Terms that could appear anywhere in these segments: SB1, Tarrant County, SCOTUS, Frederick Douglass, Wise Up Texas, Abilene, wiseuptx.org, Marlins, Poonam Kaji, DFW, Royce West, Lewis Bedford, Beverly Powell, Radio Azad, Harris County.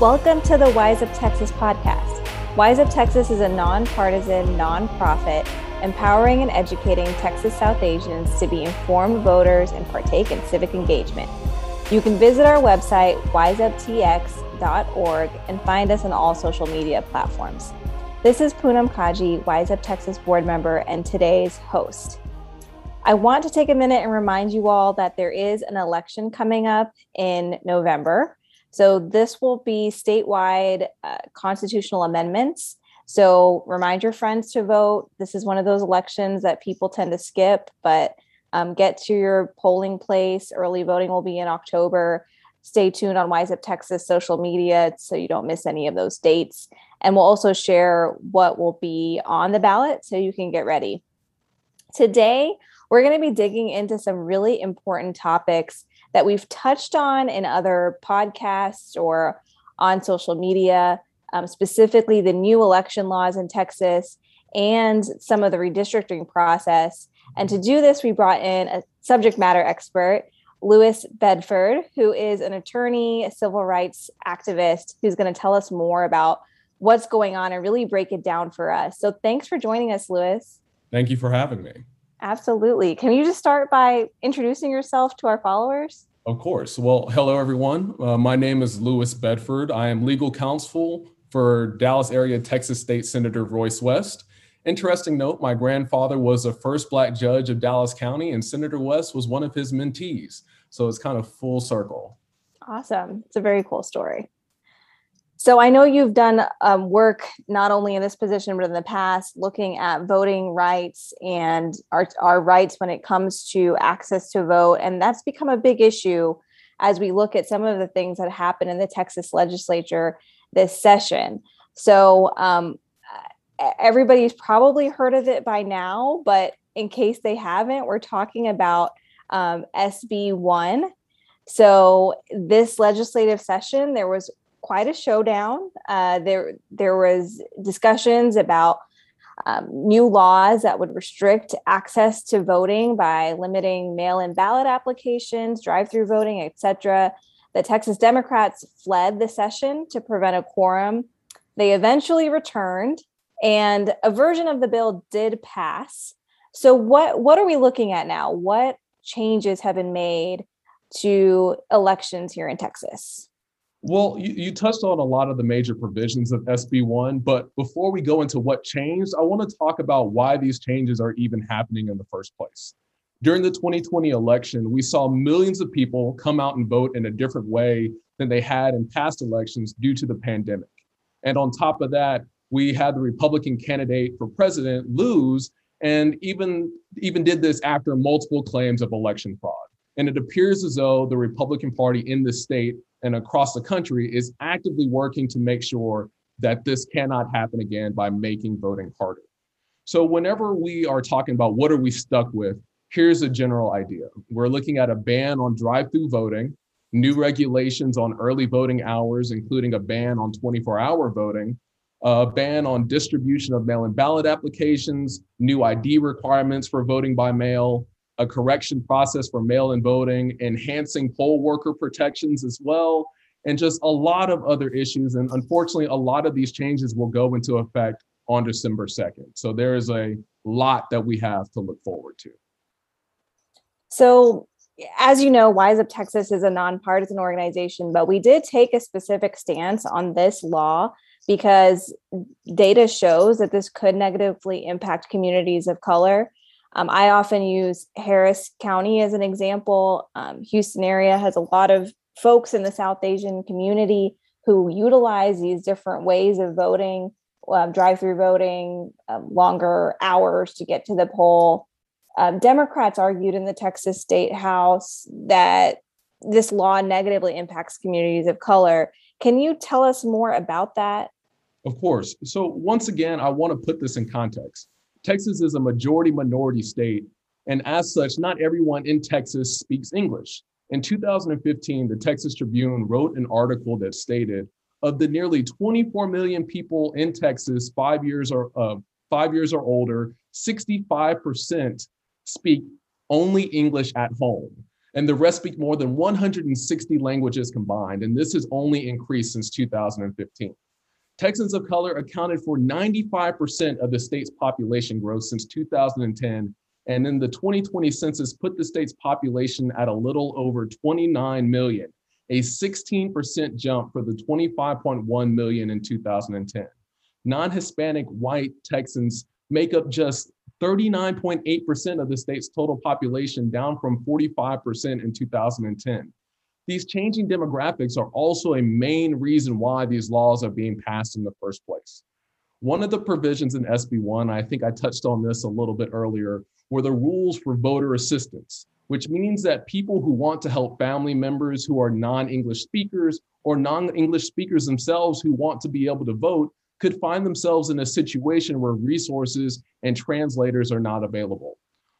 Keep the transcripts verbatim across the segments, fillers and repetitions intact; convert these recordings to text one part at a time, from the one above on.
Welcome to the Wise Up Texas podcast. Wise Up Texas is a nonpartisan, nonprofit, empowering and educating Texas South Asians to be informed voters and partake in civic engagement. You can visit our website, wise up t x dot org, and find us on all social media platforms. This is Poonam Kaji, Wise Up Texas board member and today's host. I want to take a minute and remind you all that there is an election coming up in November. So this will be statewide uh, constitutional amendments. So remind your friends to vote. This is one of those elections that people tend to skip, but um, get to your polling place. Early voting will be in October. Stay tuned on Wise Up Texas social media so you don't miss any of those dates. And we'll also share what will be on the ballot so you can get ready. Today, we're going to be digging into some really important topics that we've touched on in other podcasts or on social media, um, specifically the new election laws in Texas and some of the redistricting process. And to do this, we brought in a subject matter expert, Lewis Bedford, who is an attorney, a civil rights activist, who's going to tell us more about what's going on and really break it down for us. So thanks for joining us, Lewis. Thank you for having me. Absolutely. Can you just start by introducing yourself to our followers? Of course. Well, hello, everyone. Uh, my name is Lewis Bedford. I am legal counsel for Dallas area Texas State Senator Royce West. Interesting note, my grandfather was the first Black judge of Dallas County, and Senator West was one of his mentees. So it's kind of full circle. Awesome. It's a very cool story. So I know you've done um, work not only in this position, but in the past, looking at voting rights and our, our rights when it comes to access to vote. And that's become a big issue as we look at some of the things that happened in the Texas legislature this session. So um, everybody's probably heard of it by now, but in case they haven't, we're talking about um, S B one. So this legislative session, there was quite a showdown. Uh, there, there was discussions about um, new laws that would restrict access to voting by limiting mail-in ballot applications, drive-through voting, et cetera. The Texas Democrats fled the session to prevent a quorum. They eventually returned, and a version of the bill did pass. So what, what are we looking at now? What changes have been made to elections here in Texas? Well, you, you touched on a lot of the major provisions of S B one, but before we go into what changed, I want to talk about why these changes are even happening in the first place. During the twenty twenty election, we saw millions of people come out and vote in a different way than they had in past elections due to the pandemic. And on top of that, we had the Republican candidate for president lose, and even, even did this after multiple claims of election fraud. And it appears as though the Republican Party in this state and across the country is actively working to make sure that this cannot happen again by making voting harder. So whenever we are talking about what are we stuck with, here's a general idea. We're looking at a ban on drive-through voting, new regulations on early voting hours, including a ban on twenty-four hour voting, a ban on distribution of mail-in ballot applications, new I D requirements for voting by mail, a correction process for mail-in voting, enhancing poll worker protections as well, and just a lot of other issues. And unfortunately, a lot of these changes will go into effect on December second. So there is a lot that we have to look forward to. So as you know, Wise Up Texas is a nonpartisan organization, but we did take a specific stance on this law because data shows that this could negatively impact communities of color. Um, I often use Harris County as an example. Um, Houston area has a lot of folks in the South Asian community who utilize these different ways of voting, um, drive-through voting, um, longer hours to get to the poll. Um, Democrats argued in the Texas State House that this law negatively impacts communities of color. Can you tell us more about that? Of course. So once again, I want to put this in context. Texas is a majority minority state, and as such, not everyone in Texas speaks English. In two thousand fifteen, the Texas Tribune wrote an article that stated, of the nearly twenty-four million people in Texas five years or uh, five years or older, sixty-five percent speak only English at home. and the rest speak more than one hundred sixty languages combined, and this has only increased since two thousand fifteen. Texans of color accounted for ninety-five percent of the state's population growth since two thousand ten, and in the twenty twenty census put the state's population at a little over twenty-nine million, a sixteen percent jump for the twenty-five point one million in two thousand ten. Non-Hispanic white Texans make up just thirty-nine point eight percent of the state's total population, down from forty-five percent in two thousand ten. These changing demographics are also a main reason why these laws are being passed in the first place. One of the provisions in S B one, I think I touched on this a little bit earlier, were the rules for voter assistance, which means that people who want to help family members who are non-English speakers or non-English speakers themselves who want to be able to vote could find themselves in a situation where resources and translators are not available.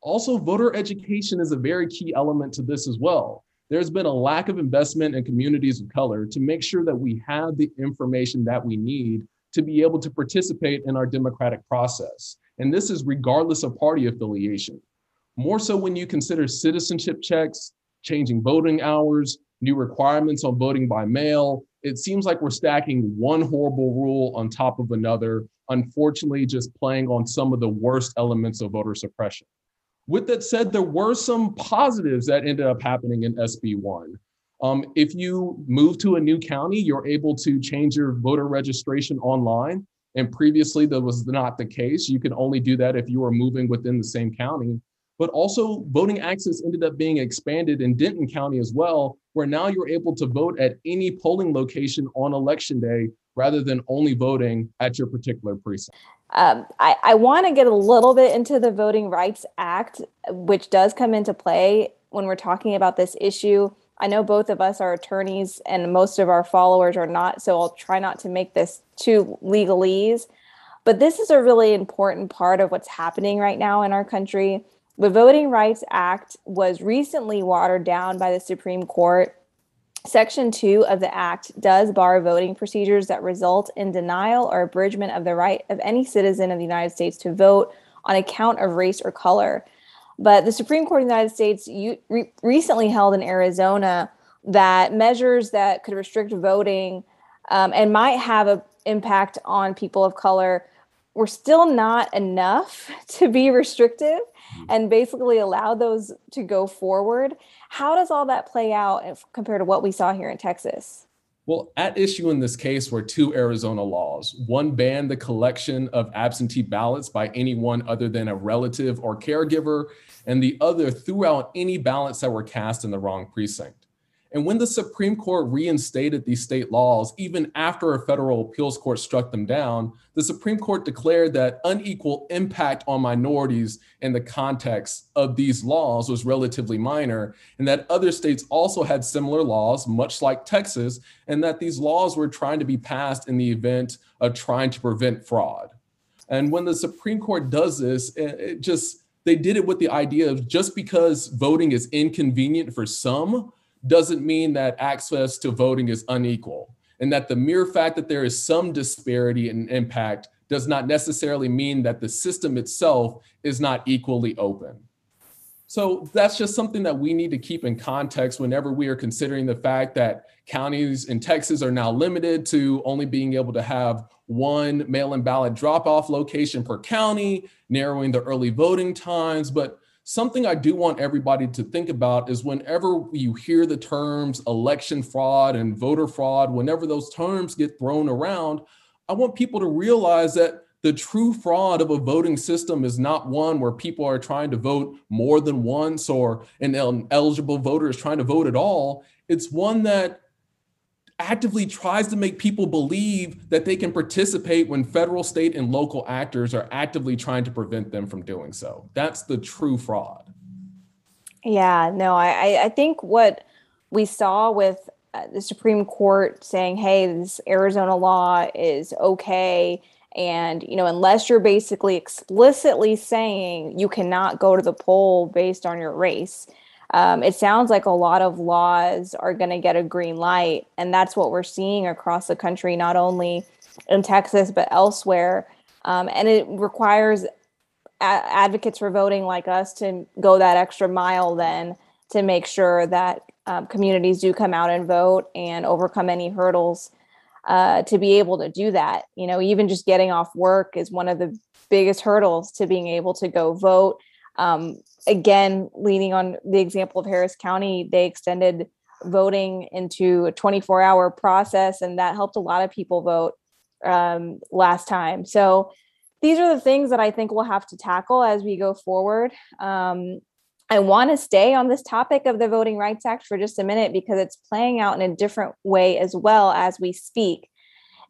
Also, voter education is a very key element to this as well. There's been a lack of investment in communities of color to make sure that we have the information that we need to be able to participate in our democratic process. And this is regardless of party affiliation. More so when you consider citizenship checks, changing voting hours, new requirements on voting by mail. It seems like we're stacking one horrible rule on top of another, unfortunately just playing on some of the worst elements of voter suppression. With that said, there were some positives that ended up happening in S B one. Um, if you move to a new county, you're able to change your voter registration online. And previously, that was not the case. You could only do that if you were moving within the same county. But also, voting access ended up being expanded in Denton County as well, where now you're able to vote at any polling location on election day, rather than only voting at your particular precinct. Um, I, I want to get a little bit into the Voting Rights Act, which does come into play when we're talking about this issue. I know both of us are attorneys and most of our followers are not, so I'll try not to make this too legalese. But this is a really important part of what's happening right now in our country. The Voting Rights Act was recently watered down by the Supreme Court. Section two of the Act does bar voting procedures that result in denial or abridgment of the right of any citizen of the United States to vote on account of race or color. But the Supreme Court of the United States re- recently held in Arizona that measures that could restrict voting um, and might have an impact on people of color were still not enough to be restrictive and basically allow those to go forward. How does all that play out if, compared to what we saw here in Texas? Well, at issue in this case were two Arizona laws. One banned the collection of absentee ballots by anyone other than a relative or caregiver, and the other threw out any ballots that were cast in the wrong precinct. And when the Supreme Court reinstated these state laws, even after a federal appeals court struck them down, the Supreme Court declared that unequal impact on minorities in the context of these laws was relatively minor, and that other states also had similar laws, much like Texas, and that these laws were trying to be passed in the event of trying to prevent fraud. And when the Supreme Court does this, it just, they did it with the idea of just because voting is inconvenient for some, doesn't mean that access to voting is unequal, and that the mere fact that there is some disparity in impact does not necessarily mean that the system itself is not equally open. So that's just something that we need to keep in context whenever we are considering the fact that counties in Texas are now limited to only being able to have one mail-in ballot drop-off location per county, narrowing the early voting times. But something I do want everybody to think about is whenever you hear the terms election fraud and voter fraud, whenever those terms get thrown around, I want people to realize that the true fraud of a voting system is not one where people are trying to vote more than once or an eligible voter is trying to vote at all. It's one that actively tries to make people believe that they can participate when federal, state, and local actors are actively trying to prevent them from doing so. That's the true fraud. Yeah, no, I, I think what we saw with the Supreme Court saying, hey, this Arizona law is okay. And, you know, unless you're basically explicitly saying you cannot go to the poll based on your race, Um, it sounds like a lot of laws are going to get a green light, and that's what we're seeing across the country, not only in Texas, but elsewhere. Um, and it requires a- advocates for voting like us to go that extra mile then to make sure that um, communities do come out and vote and overcome any hurdles uh, to be able to do that. You know, even just getting off work is one of the biggest hurdles to being able to go vote. Um, again, leaning on the example of Harris County, they extended voting into a twenty-four hour process, and that helped a lot of people vote um, last time. So these are the things that I think we'll have to tackle as we go forward. Um, I want to stay on this topic of the Voting Rights Act for just a minute, because it's playing out in a different way as well as we speak.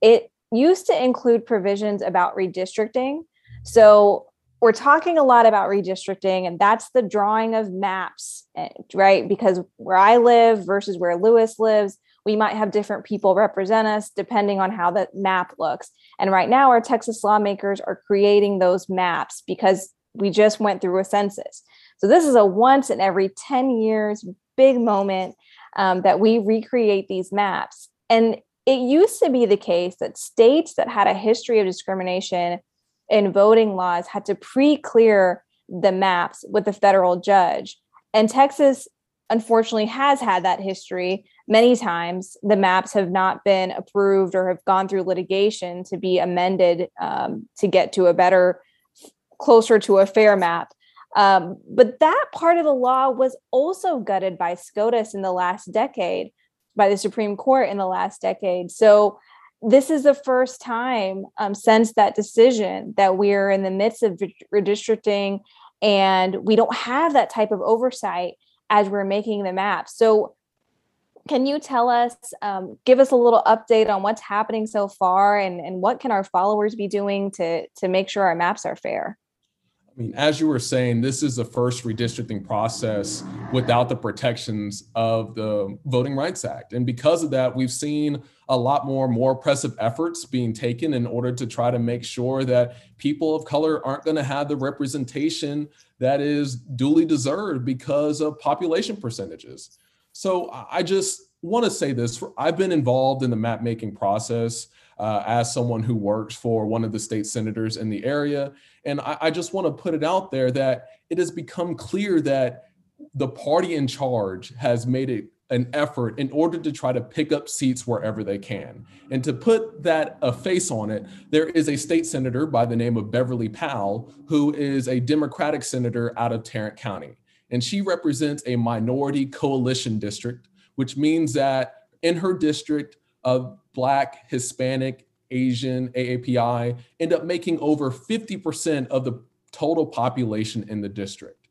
It used to include provisions about redistricting. So we're talking a lot about redistricting, and that's the drawing of maps, right? Because where I live versus where Lewis lives, we might have different people represent us depending on how the map looks. And right now our Texas lawmakers are creating those maps because we just went through a census. So this is a once in every ten years big moment um, that we recreate these maps. And it used to be the case that states that had a history of discrimination in voting laws had to pre-clear the maps with a federal judge. And Texas, unfortunately, has had that history many times. The maps have not been approved or have gone through litigation to be amended um, to get to a better, closer to a fair map. Um, but that part of the law was also gutted by SCOTUS in the last decade, by the Supreme Court in the last decade. So this is the first time um, since that decision that we're in the midst of redistricting, and we don't have that type of oversight as we're making the map. So can you tell us, um, give us a little update on what's happening so far, and, and what can our followers be doing to, to make sure our maps are fair? I mean, as you were saying, this is the first redistricting process without the protections of the Voting Rights Act. And because of that, we've seen a lot more, more oppressive efforts being taken in order to try to make sure that people of color aren't going to have the representation that is duly deserved because of population percentages. So I just want to say this. I've been involved in the map making process Uh, as someone who works for one of the state senators in the area. And I, I just want to put it out there that it has become clear that the party in charge has made it an effort in order to try to pick up seats wherever they can. And to put that a face on it, there is a state senator by the name of Beverly Powell, who is a Democratic senator out of Tarrant County. And she represents a minority coalition district, which means that in her district, of Black, Hispanic, Asian, A A P I end up making over fifty percent of the total population in the district.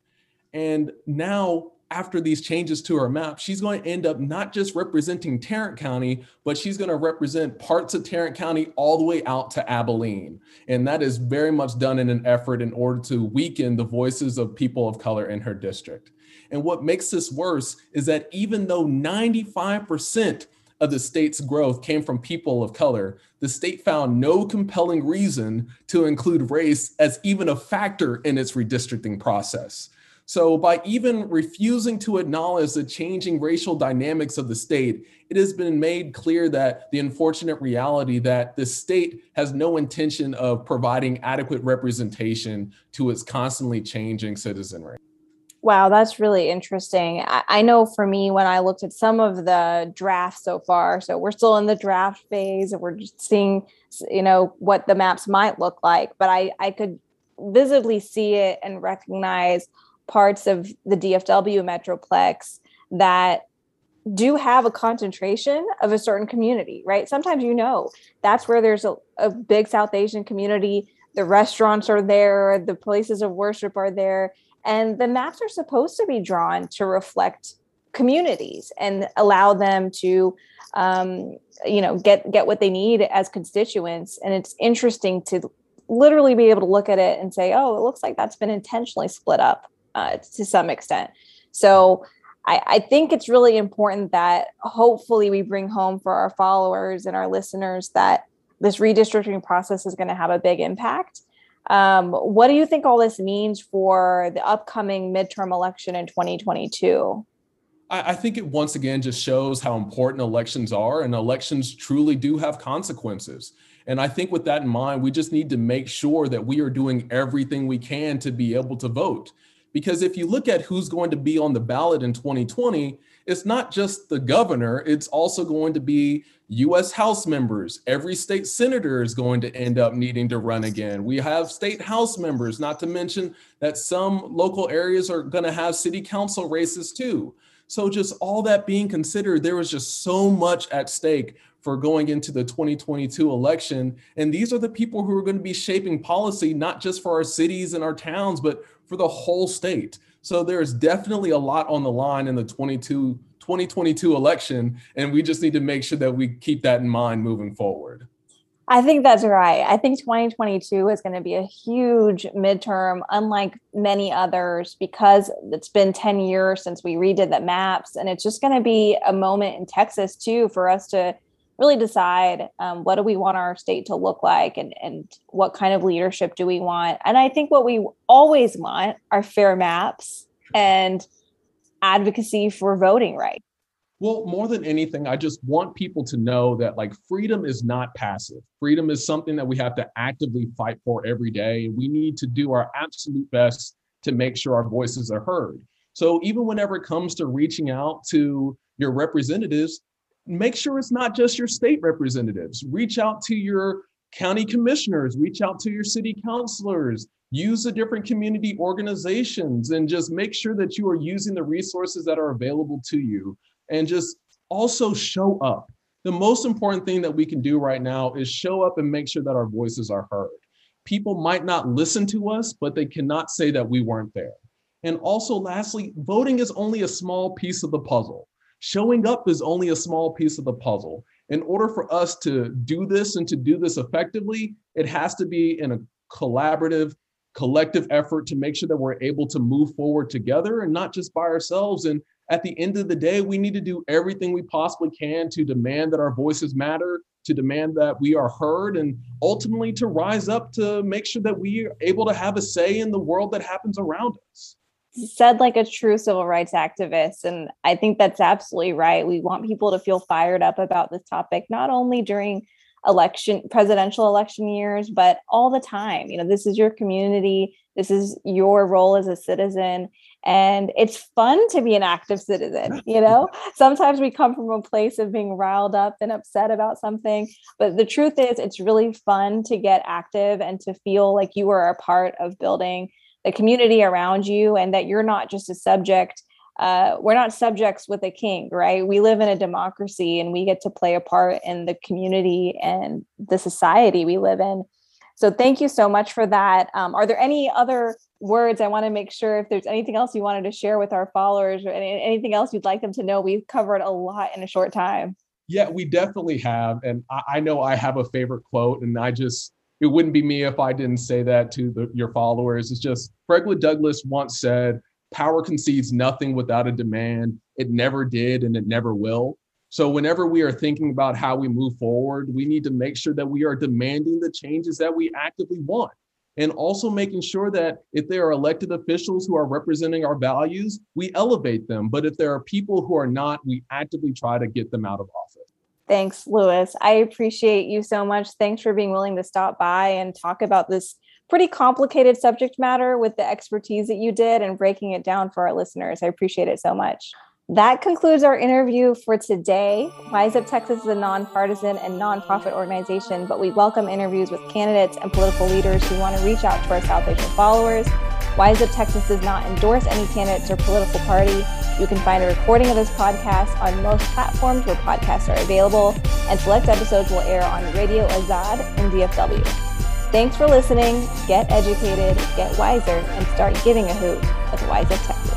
And now, after these changes to her map, she's going to end up not just representing Tarrant County, but she's going to represent parts of Tarrant County all the way out to Abilene. And that is very much done in an effort in order to weaken the voices of people of color in her district. And what makes this worse is that even though ninety-five percent of the state's growth came from people of color, the state found no compelling reason to include race as even a factor in its redistricting process. So by even refusing to acknowledge the changing racial dynamics of the state, it has been made clear that the unfortunate reality that the state has no intention of providing adequate representation to its constantly changing citizenry. Wow, that's really interesting. I, I know for me, when I looked at some of the drafts so far, so we're still in the draft phase and we're just seeing, you know, what the maps might look like, but I, I could visibly see it and recognize parts of the D F W Metroplex that do have a concentration of a certain community, right? Sometimes, you know, that's where there's a, a big South Asian community. The restaurants are there, the places of worship are there. And the maps are supposed to be drawn to reflect communities and allow them to, um, you know, get, get what they need as constituents. And it's interesting to literally be able to look at it and say, oh, it looks like that's been intentionally split up uh, to some extent. So I, I think it's really important that hopefully we bring home for our followers and our listeners that this redistricting process is going to have a big impact. Um, what do you think all this means for the upcoming midterm election in twenty twenty-two? I, I think it once again just shows how important elections are, and elections truly do have consequences. And I think with that in mind, we just need to make sure that we are doing everything we can to be able to vote. Because if you look at who's going to be on the ballot in twenty twenty, it's not just the governor, it's also going to be U S House members. Every state senator is going to end up needing to run again. We have state House members, not to mention that some local areas are going to have city council races too. So just all that being considered, there was just so much at stake for going into the twenty twenty-two election. And these are the people who are going to be shaping policy, not just for our cities and our towns, but for the whole state. So there's definitely a lot on the line in the twenty-two, twenty twenty-two election, and we just need to make sure that we keep that in mind moving forward. I think that's right. I think twenty twenty-two is going to be a huge midterm, unlike many others, because it's been ten years since we redid the maps. And it's just going to be a moment in Texas, too, for us to really decide um, what do we want our state to look like, and, and what kind of leadership do we want. And I think what we always want are fair maps and advocacy for voting rights. Well, more than anything, I just want people to know that, like, freedom is not passive. Freedom is something that we have to actively fight for every day. We need to do our absolute best to make sure our voices are heard. So even whenever it comes to reaching out to your representatives, make sure it's not just your state representatives. Reach out to your county commissioners, reach out to your city councilors, use the different community organizations, and just make sure that you are using the resources that are available to you. And just also show up. The most important thing that we can do right now is show up and make sure that our voices are heard. People might not listen to us, but they cannot say that we weren't there. And also, lastly, voting is only a small piece of the puzzle. Showing up is only a small piece of the puzzle. In order for us to do this and to do this effectively, it has to be in a collaborative, collective effort to make sure that we're able to move forward together and not just by ourselves. And at the end of the day, we need to do everything we possibly can to demand that our voices matter, to demand that we are heard, and ultimately to rise up to make sure that we are able to have a say in the world that happens around us. Said like a true civil rights activist. And I think that's absolutely right. We want people to feel fired up about this topic, not only during election, presidential election years, but all the time. You know, this is your community. This is your role as a citizen. And it's fun to be an active citizen. You know, sometimes we come from a place of being riled up and upset about something. But the truth is, it's really fun to get active and to feel like you are a part of building the community around you, and that you're not just a subject. Uh, we're not subjects with a king, right? We live in a democracy, and we get to play a part in the community and the society we live in. So thank you so much for that. Um, are there any other words? I want to make sure if there's anything else you wanted to share with our followers, or any, anything else you'd like them to know. We've covered a lot in a short time. Yeah, we definitely have. And I, I know I have a favorite quote, and I just, it wouldn't be me if I didn't say that to the, your followers. It's just, Frederick Douglass once said, "Power concedes nothing without a demand. It never did, and it never will." So whenever we are thinking about how we move forward, we need to make sure that we are demanding the changes that we actively want. And also making sure that if there are elected officials who are representing our values, we elevate them. But if there are people who are not, we actively try to get them out of office. Thanks, Lewis. I appreciate you so much. Thanks for being willing to stop by and talk about this pretty complicated subject matter with the expertise that you did and breaking it down for our listeners. I appreciate it so much. That concludes our interview for today. Wise Up Texas is a nonpartisan and nonprofit organization, but we welcome interviews with candidates and political leaders who want to reach out to our South Asian followers. Wise Up Texas does not endorse any candidates or political party. You can find a recording of this podcast on most platforms where podcasts are available, and select episodes will air on Radio Azad and D F W. Thanks for listening. Get educated, get wiser, and start giving a hoot with Wise Up Texas.